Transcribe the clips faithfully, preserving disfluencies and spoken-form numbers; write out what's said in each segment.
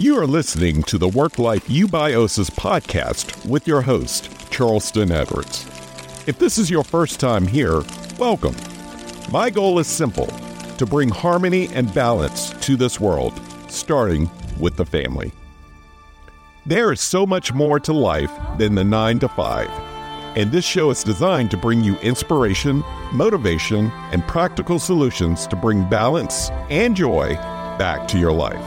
You are listening to the Work Life Eubiosis podcast with your host, Charleston Edwards. If this is your first time here, welcome. My goal is simple, to bring harmony and balance to this world, starting with the family. There is so much more to life than the nine to five, and this show is designed to bring you inspiration, motivation, and practical solutions to bring balance and joy back to your life.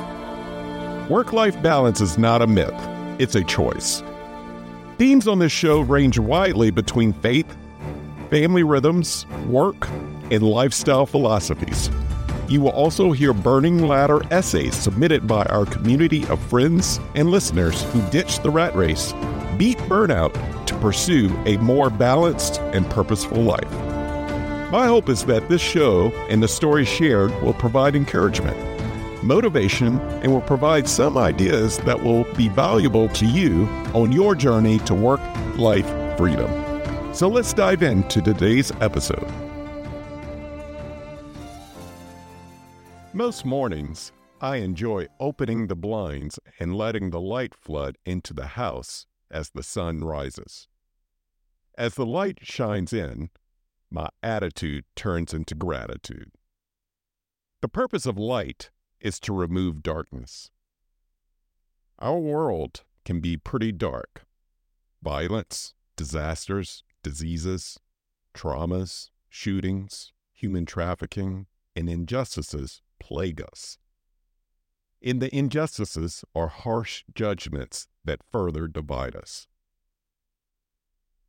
Work-life balance is not a myth, it's a choice. Themes on this show range widely between faith, family rhythms, work, and lifestyle philosophies. You will also hear Burning Ladder essays submitted by our community of friends and listeners who ditched the rat race, beat burnout, to pursue a more balanced and purposeful life. My hope is that this show and the stories shared will provide encouragement, motivation, and will provide some ideas that will be valuable to you on your journey to work-life freedom. So let's dive into today's episode. Most mornings, I enjoy opening the blinds and letting the light flood into the house as the sun rises. As the light shines in, my attitude turns into gratitude. The purpose of light is to remove darkness. Our world can be pretty dark. Violence, disasters, diseases, traumas, shootings, human trafficking, and injustices plague us. In the injustices are harsh judgments that further divide us.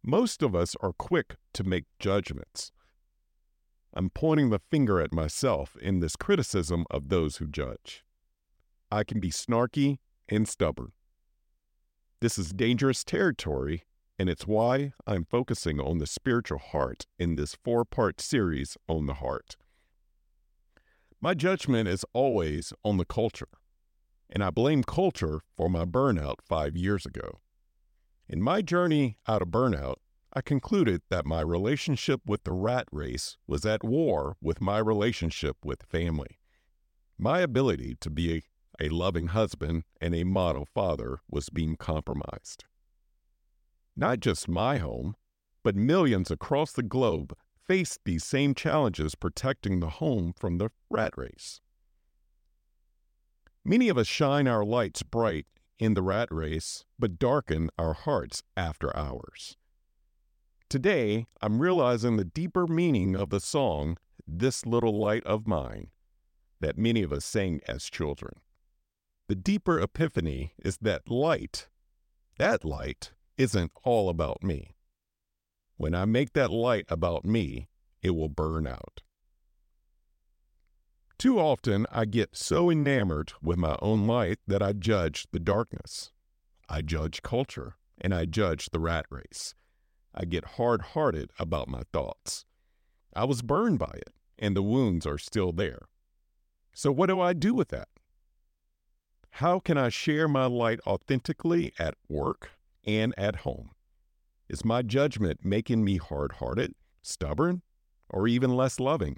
Most of us are quick to make judgments. I'm pointing the finger at myself in this criticism of those who judge. I can be snarky and stubborn. This is dangerous territory, and it's why I'm focusing on the spiritual heart in this four-part series on the heart. My judgment is always on the culture, and I blame culture for my burnout five years ago. In my journey out of burnout, I concluded that my relationship with the rat race was at war with my relationship with family. My ability to be a loving husband and a model father was being compromised. Not just my home, but millions across the globe faced these same challenges protecting the home from the rat race. Many of us shine our lights bright in the rat race, but darken our hearts after hours. Today, I'm realizing the deeper meaning of the song, This Little Light of Mine, that many of us sang as children. The deeper epiphany is that light, that light, isn't all about me. When I make that light about me, it will burn out. Too often, I get so enamored with my own light that I judge the darkness. I judge culture, and I judge the rat race. I get hard-hearted about my thoughts. I was burned by it, and the wounds are still there. So what do I do with that? How can I share my light authentically at work and at home? Is my judgment making me hard-hearted, stubborn, or even less loving?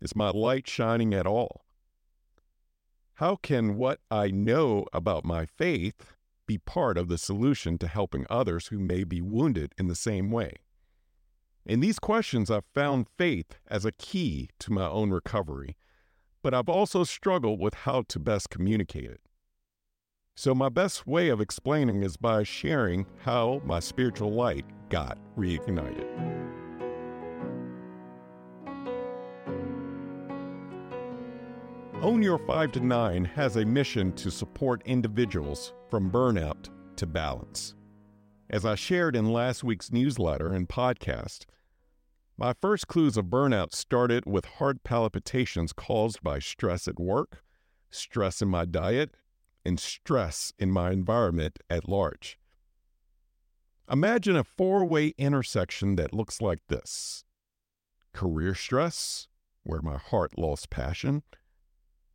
Is my light shining at all? How can what I know about my faith be part of the solution to helping others who may be wounded in the same way? In these questions, I've found faith as a key to my own recovery, but I've also struggled with how to best communicate it. So my best way of explaining is by sharing how my spiritual light got reignited. Own Your Five to Nine has a mission to support individuals from burnout to balance. As I shared in last week's newsletter and podcast, my first clues of burnout started with heart palpitations caused by stress at work, stress in my diet, and stress in my environment at large. Imagine a four-way intersection that looks like this. Career stress, where my heart lost passion.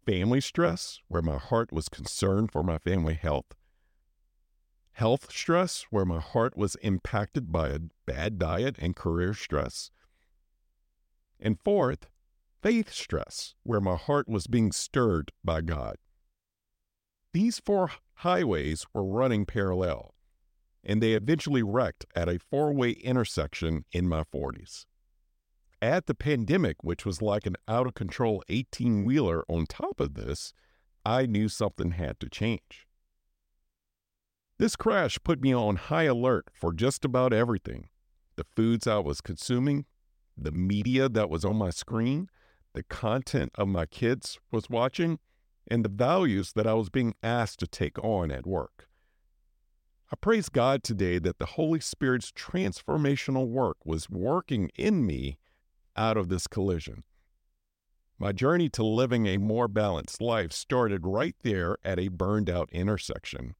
Family stress, where my heart was concerned for my family health. Health stress, where my heart was impacted by a bad diet and career stress. And fourth, faith stress, where my heart was being stirred by God. These four highways were running parallel, and they eventually wrecked at a four-way intersection in my forties. Add the pandemic, which was like an out-of-control eighteen-wheeler on top of this, I knew something had to change. This crash put me on high alert for just about everything. The foods I was consuming, the media that was on my screen, the content of my kids was watching, and the values that I was being asked to take on at work. I praise God today that the Holy Spirit's transformational work was working in me out of this collision. My journey to living a more balanced life started right there at a burned out intersection.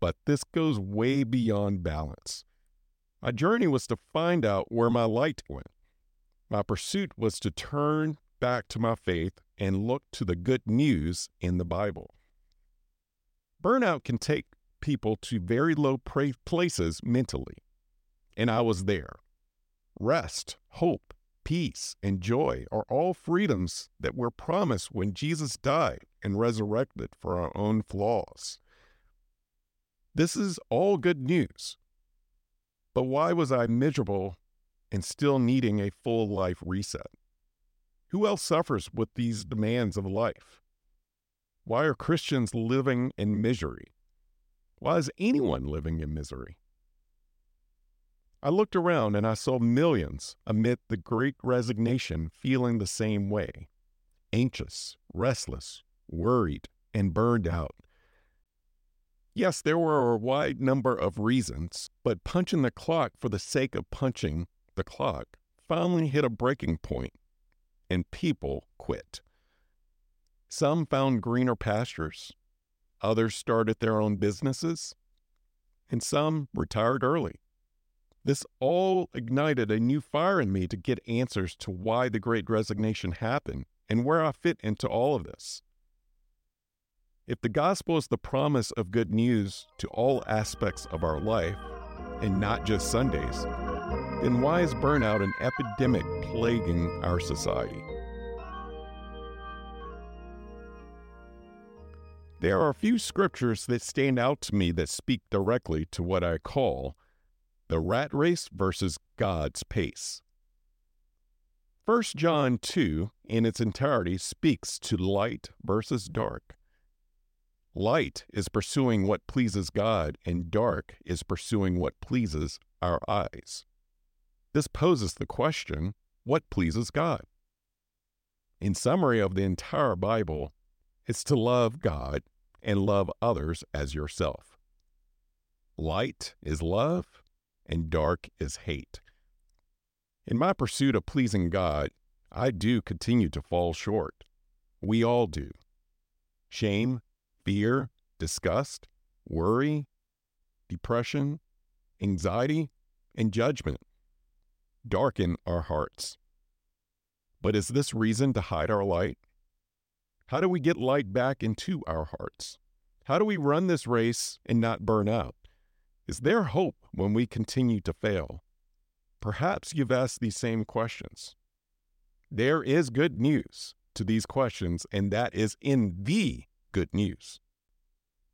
But this goes way beyond balance. My journey was to find out where my light went. My pursuit was to turn back to my faith and look to the good news in the Bible. Burnout can take people to very low places mentally. And I was there. Rest, hope, peace, and joy are all freedoms that were promised when Jesus died and resurrected for our own flaws. This is all good news. But why was I miserable and still needing a full life reset? Who else suffers with these demands of life? Why are Christians living in misery? Why is anyone living in misery? I looked around and I saw millions amid the great resignation feeling the same way, anxious, restless, worried, and burned out. Yes, there were a wide number of reasons, but punching the clock for the sake of punching the clock finally hit a breaking point, and people quit. Some found greener pastures. Others started their own businesses, and some retired early. This all ignited a new fire in me to get answers to why the Great Resignation happened and where I fit into all of this. If the gospel is the promise of good news to all aspects of our life, and not just Sundays, then why is burnout an epidemic plaguing our society? There are a few scriptures that stand out to me that speak directly to what I call the rat race versus God's pace. First John two in its entirety speaks to light versus dark. Light is pursuing what pleases God, and dark is pursuing what pleases our eyes. This poses the question, what pleases God? In summary of the entire Bible, it's to love God and love others as yourself. Light is love and dark is hate. In my pursuit of pleasing God, I do continue to fall short. We all do. Shame, fear, disgust, worry, depression, anxiety, and judgment darken our hearts. But is this reason to hide our light? How do we get light back into our hearts? How do we run this race and not burn out? Is there hope when we continue to fail? Perhaps you've asked these same questions. There is good news to these questions, and that is in the good news.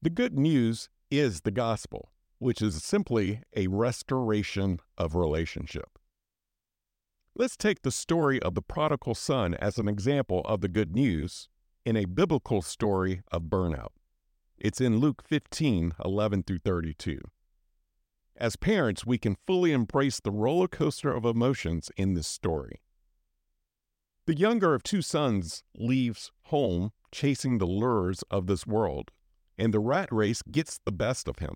The good news is the gospel, which is simply a restoration of relationship. Let's take the story of the prodigal son as an example of the good news in a biblical story of burnout. It's in Luke fifteen, eleven through thirty-two. As parents, we can fully embrace the roller coaster of emotions in this story. The younger of two sons leaves home chasing the lures of this world, and the rat race gets the best of him.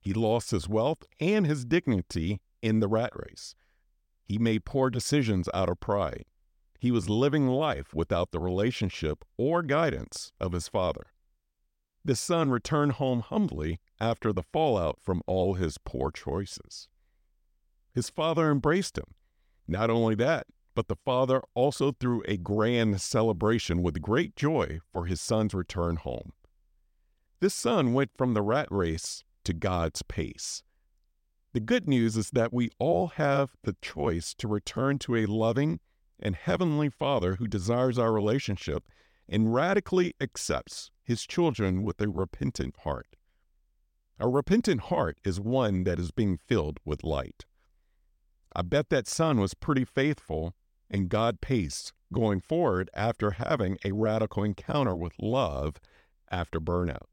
He lost his wealth and his dignity in the rat race. He made poor decisions out of pride. He was living life without the relationship or guidance of his father. The son returned home humbly after the fallout from all his poor choices. His father embraced him. Not only that, but the father also threw a grand celebration with great joy for his son's return home. This son went from the rat race to God's pace. The good news is that we all have the choice to return to a loving and Heavenly Father who desires our relationship and radically accepts his children with a repentant heart. A repentant heart is one that is being filled with light. I bet that son was pretty faithful and God-paced going forward after having a radical encounter with love after burnout.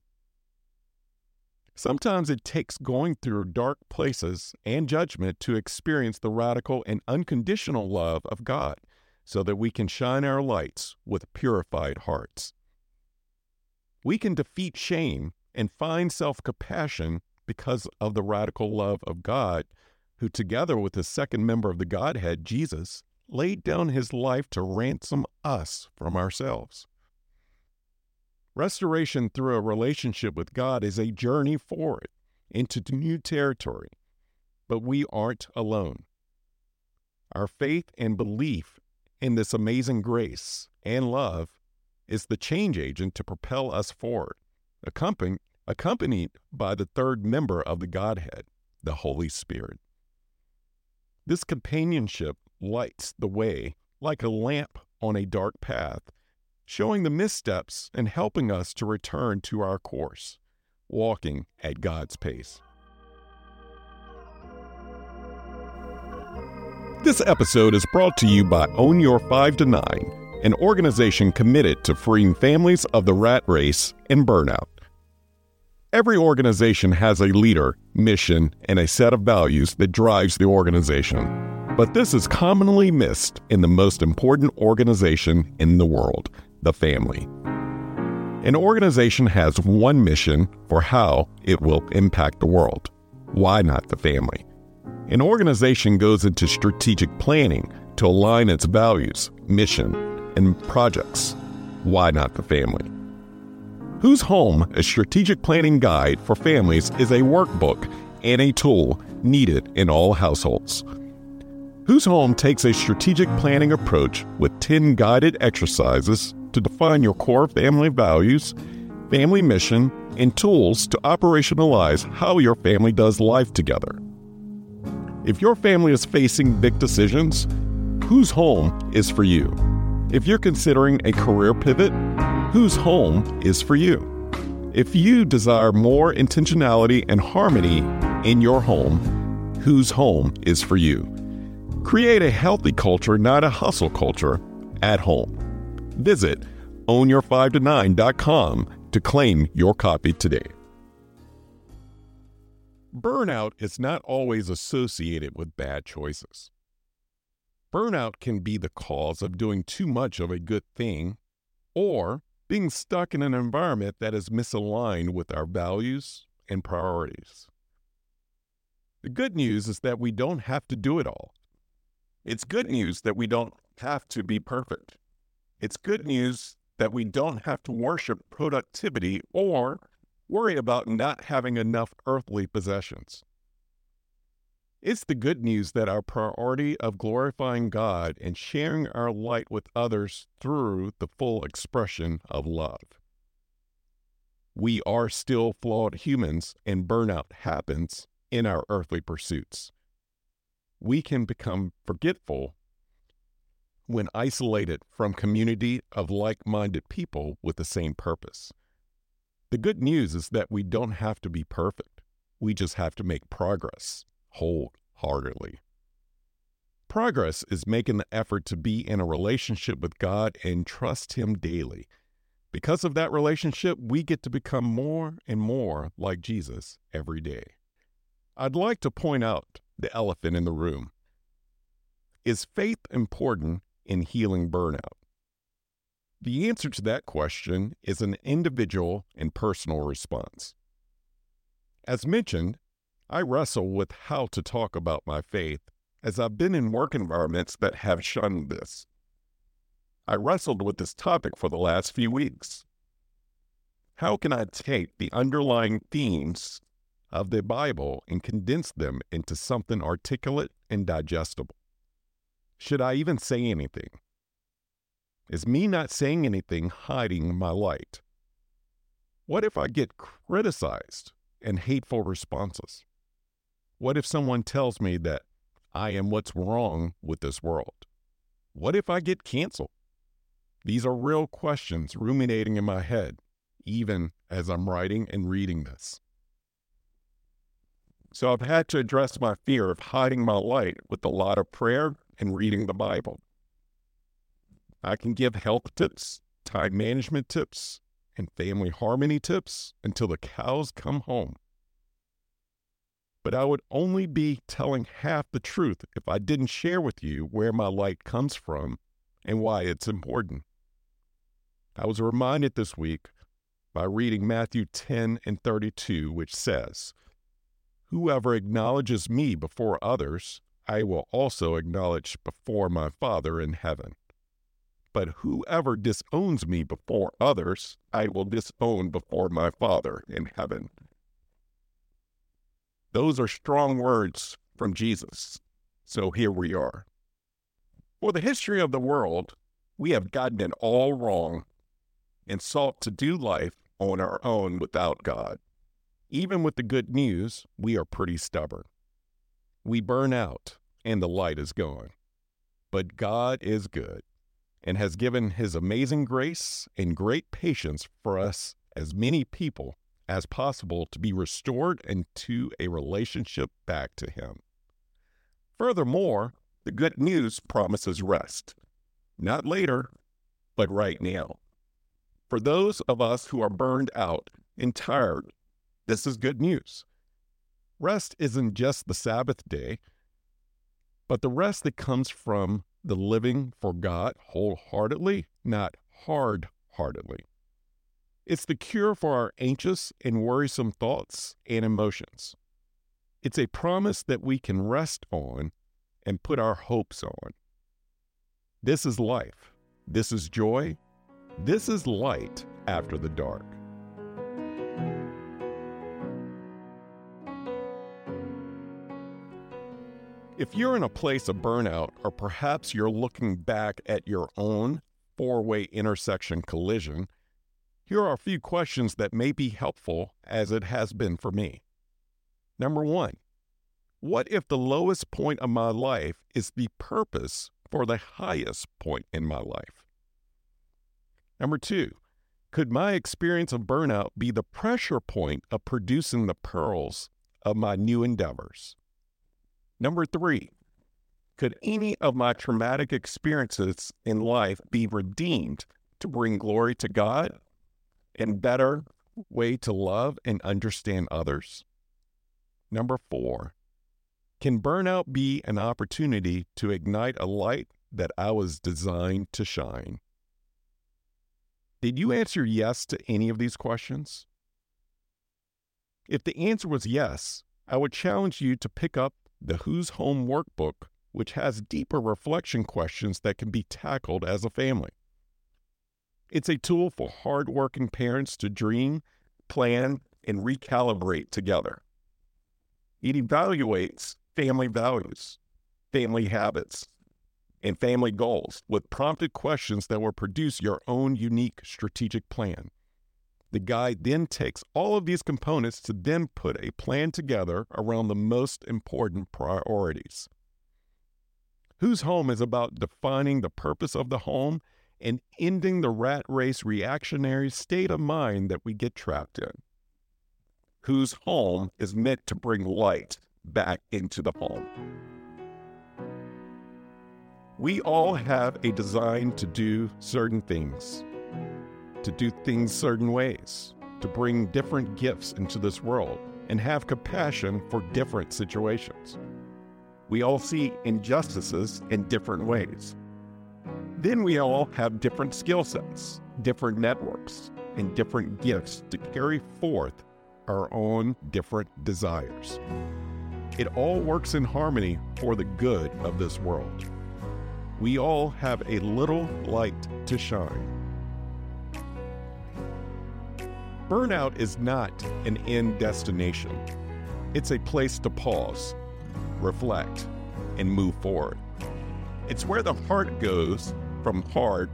Sometimes it takes going through dark places and judgment to experience the radical and unconditional love of God so that we can shine our lights with purified hearts. We can defeat shame and find self-compassion because of the radical love of God, who together with the second member of the Godhead, Jesus, laid down his life to ransom us from ourselves. Restoration through a relationship with God is a journey forward into new territory, but we aren't alone. Our faith and belief in this amazing grace and love is the change agent to propel us forward, accompanied by the third member of the Godhead, the Holy Spirit. This companionship lights the way like a lamp on a dark path, showing the missteps and helping us to return to our course, walking at God's pace. This episode is brought to you by Own Your Five to Nine, an organization committed to freeing families of the rat race and burnout. Every organization has a leader, mission, and a set of values that drives the organization. But this is commonly missed in the most important organization in the world, the family. An organization has one mission for how it will impact the world. Why not the family? An organization goes into strategic planning to align its values, mission, and projects. Why not the family? Whose Home, a strategic planning guide for families, is a workbook and a tool needed in all households. Whose Home takes a strategic planning approach with ten guided exercises to define your core family values, family mission, and tools to operationalize how your family does life together. If your family is facing big decisions, Whose Home is for you. If you're considering a career pivot, Whose Home is for you. If you desire more intentionality and harmony in your home, Whose Home is for you. Create a healthy culture, not a hustle culture, at home. Visit own your five to nine dot com to claim your copy today. Burnout is not always associated with bad choices. Burnout can be the cause of doing too much of a good thing or being stuck in an environment that is misaligned with our values and priorities. The good news is that we don't have to do it all. It's good news that we don't have to be perfect. It's good news that we don't have to worship productivity or worry about not having enough earthly possessions. It's the good news that our priority of glorifying God and sharing our light with others through the full expression of love. We are still flawed humans, and burnout happens in our earthly pursuits. We can become forgetful when isolated from community of like-minded people with the same purpose. The good news is that we don't have to be perfect. We just have to make progress. Wholeheartedly. Progress is making the effort to be in a relationship with God and trust Him daily. Because of that relationship, we get to become more and more like Jesus every day. I'd like to point out the elephant in the room. Is faith important in healing burnout? The answer to that question is an individual and personal response. As mentioned, I wrestle with how to talk about my faith as I've been in work environments that have shunned this. I wrestled with this topic for the last few weeks. How can I take the underlying themes of the Bible and condense them into something articulate and digestible? Should I even say anything? Is me not saying anything hiding my light? What if I get criticized and hateful responses? What if someone tells me that I am what's wrong with this world? What if I get canceled? These are real questions ruminating in my head, even as I'm writing and reading this. So I've had to address my fear of hiding my light with a lot of prayer and reading the Bible. I can give health tips, time management tips, and family harmony tips until the cows come home. But I would only be telling half the truth if I didn't share with you where my light comes from and why it's important. I was reminded this week by reading Matthew ten and thirty-two, which says, "Whoever acknowledges me before others, I will also acknowledge before my Father in heaven. But whoever disowns me before others, I will disown before my Father in heaven." Those are strong words from Jesus. So here we are. For the history of the world, we have gotten it all wrong and sought to do life on our own without God. Even with the good news, we are pretty stubborn. We burn out and the light is gone. But God is good and has given his amazing grace and great patience for us, as many people as possible, to be restored and to a relationship back to him. Furthermore, the good news promises rest. Not later, but right now. For those of us who are burned out and tired, this is good news. Rest isn't just the Sabbath day, but the rest that comes from the living for God wholeheartedly, not hard-heartedly. It's the cure for our anxious and worrisome thoughts and emotions. It's a promise that we can rest on and put our hopes on. This is life. This is joy. This is light after the dark. If you're in a place of burnout, or perhaps you're looking back at your own four-way intersection collision, here are a few questions that may be helpful, as it has been for me. Number one, what if the lowest point of my life is the purpose for the highest point in my life? Number two, could my experience of burnout be the pressure point of producing the pearls of my new endeavors? Number three, could any of my traumatic experiences in life be redeemed to bring glory to God and better way to love and understand others? Number four, can burnout be an opportunity to ignite a light that I was designed to shine? Did you answer yes to any of these questions? If the answer was yes, I would challenge you to pick up the Whose Home Workbook, which has deeper reflection questions that can be tackled as a family. It's a tool for hardworking parents to dream, plan, and recalibrate together. It evaluates family values, family habits, and family goals with prompted questions that will produce your own unique strategic plan. The guide then takes all of these components to then put a plan together around the most important priorities. Whose Home is about defining the purpose of the home and ending the rat race reactionary state of mind that we get trapped in. Whose Home is meant to bring light back into the home. We all have a design to do certain things, to do things certain ways, to bring different gifts into this world, and have compassion for different situations. We all see injustices in different ways. Then we all have different skill sets, different networks, and different gifts to carry forth our own different desires. It all works in harmony for the good of this world. We all have a little light to shine. Burnout is not an end destination. It's a place to pause, reflect, and move forward. It's where the heart goes from hard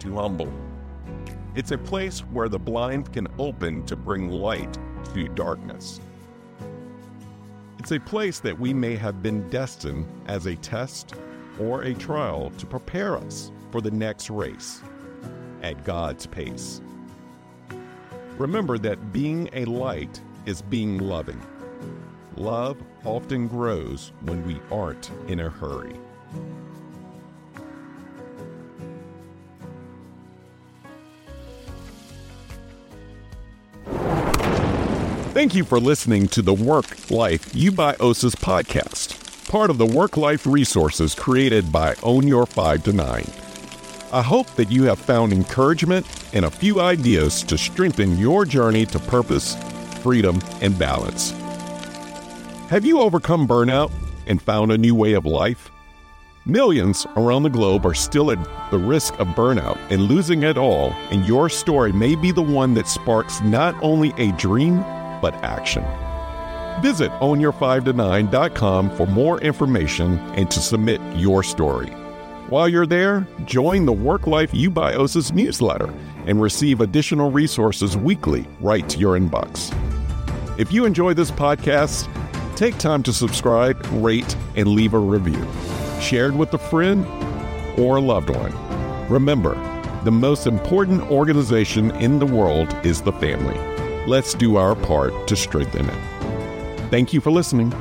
to humble. It's a place where the blind can open to bring light to darkness. It's a place that we may have been destined as a test or a trial to prepare us for the next race at God's pace. Remember that being a light is being loving. Love often grows when we aren't in a hurry. Thank you for listening to the Work Life Eubiosis podcast, part of the Work Life resources created by Own Your Five to Nine. I hope that you have found encouragement and a few ideas to strengthen your journey to purpose, freedom, and balance. Have you overcome burnout and found a new way of life? Millions around the globe are still at the risk of burnout and losing it all, and your story may be the one that sparks not only a dream, but action. Visit own your five to nine dot com for more information and to submit your story. While you're there, join the Work Life Eubiosis newsletter and receive additional resources weekly right to your inbox. If you enjoy this podcast, take time to subscribe, rate, and leave a review. Share it with a friend or a loved one. Remember, the most important organization in the world is the family. Let's do our part to strengthen it. Thank you for listening.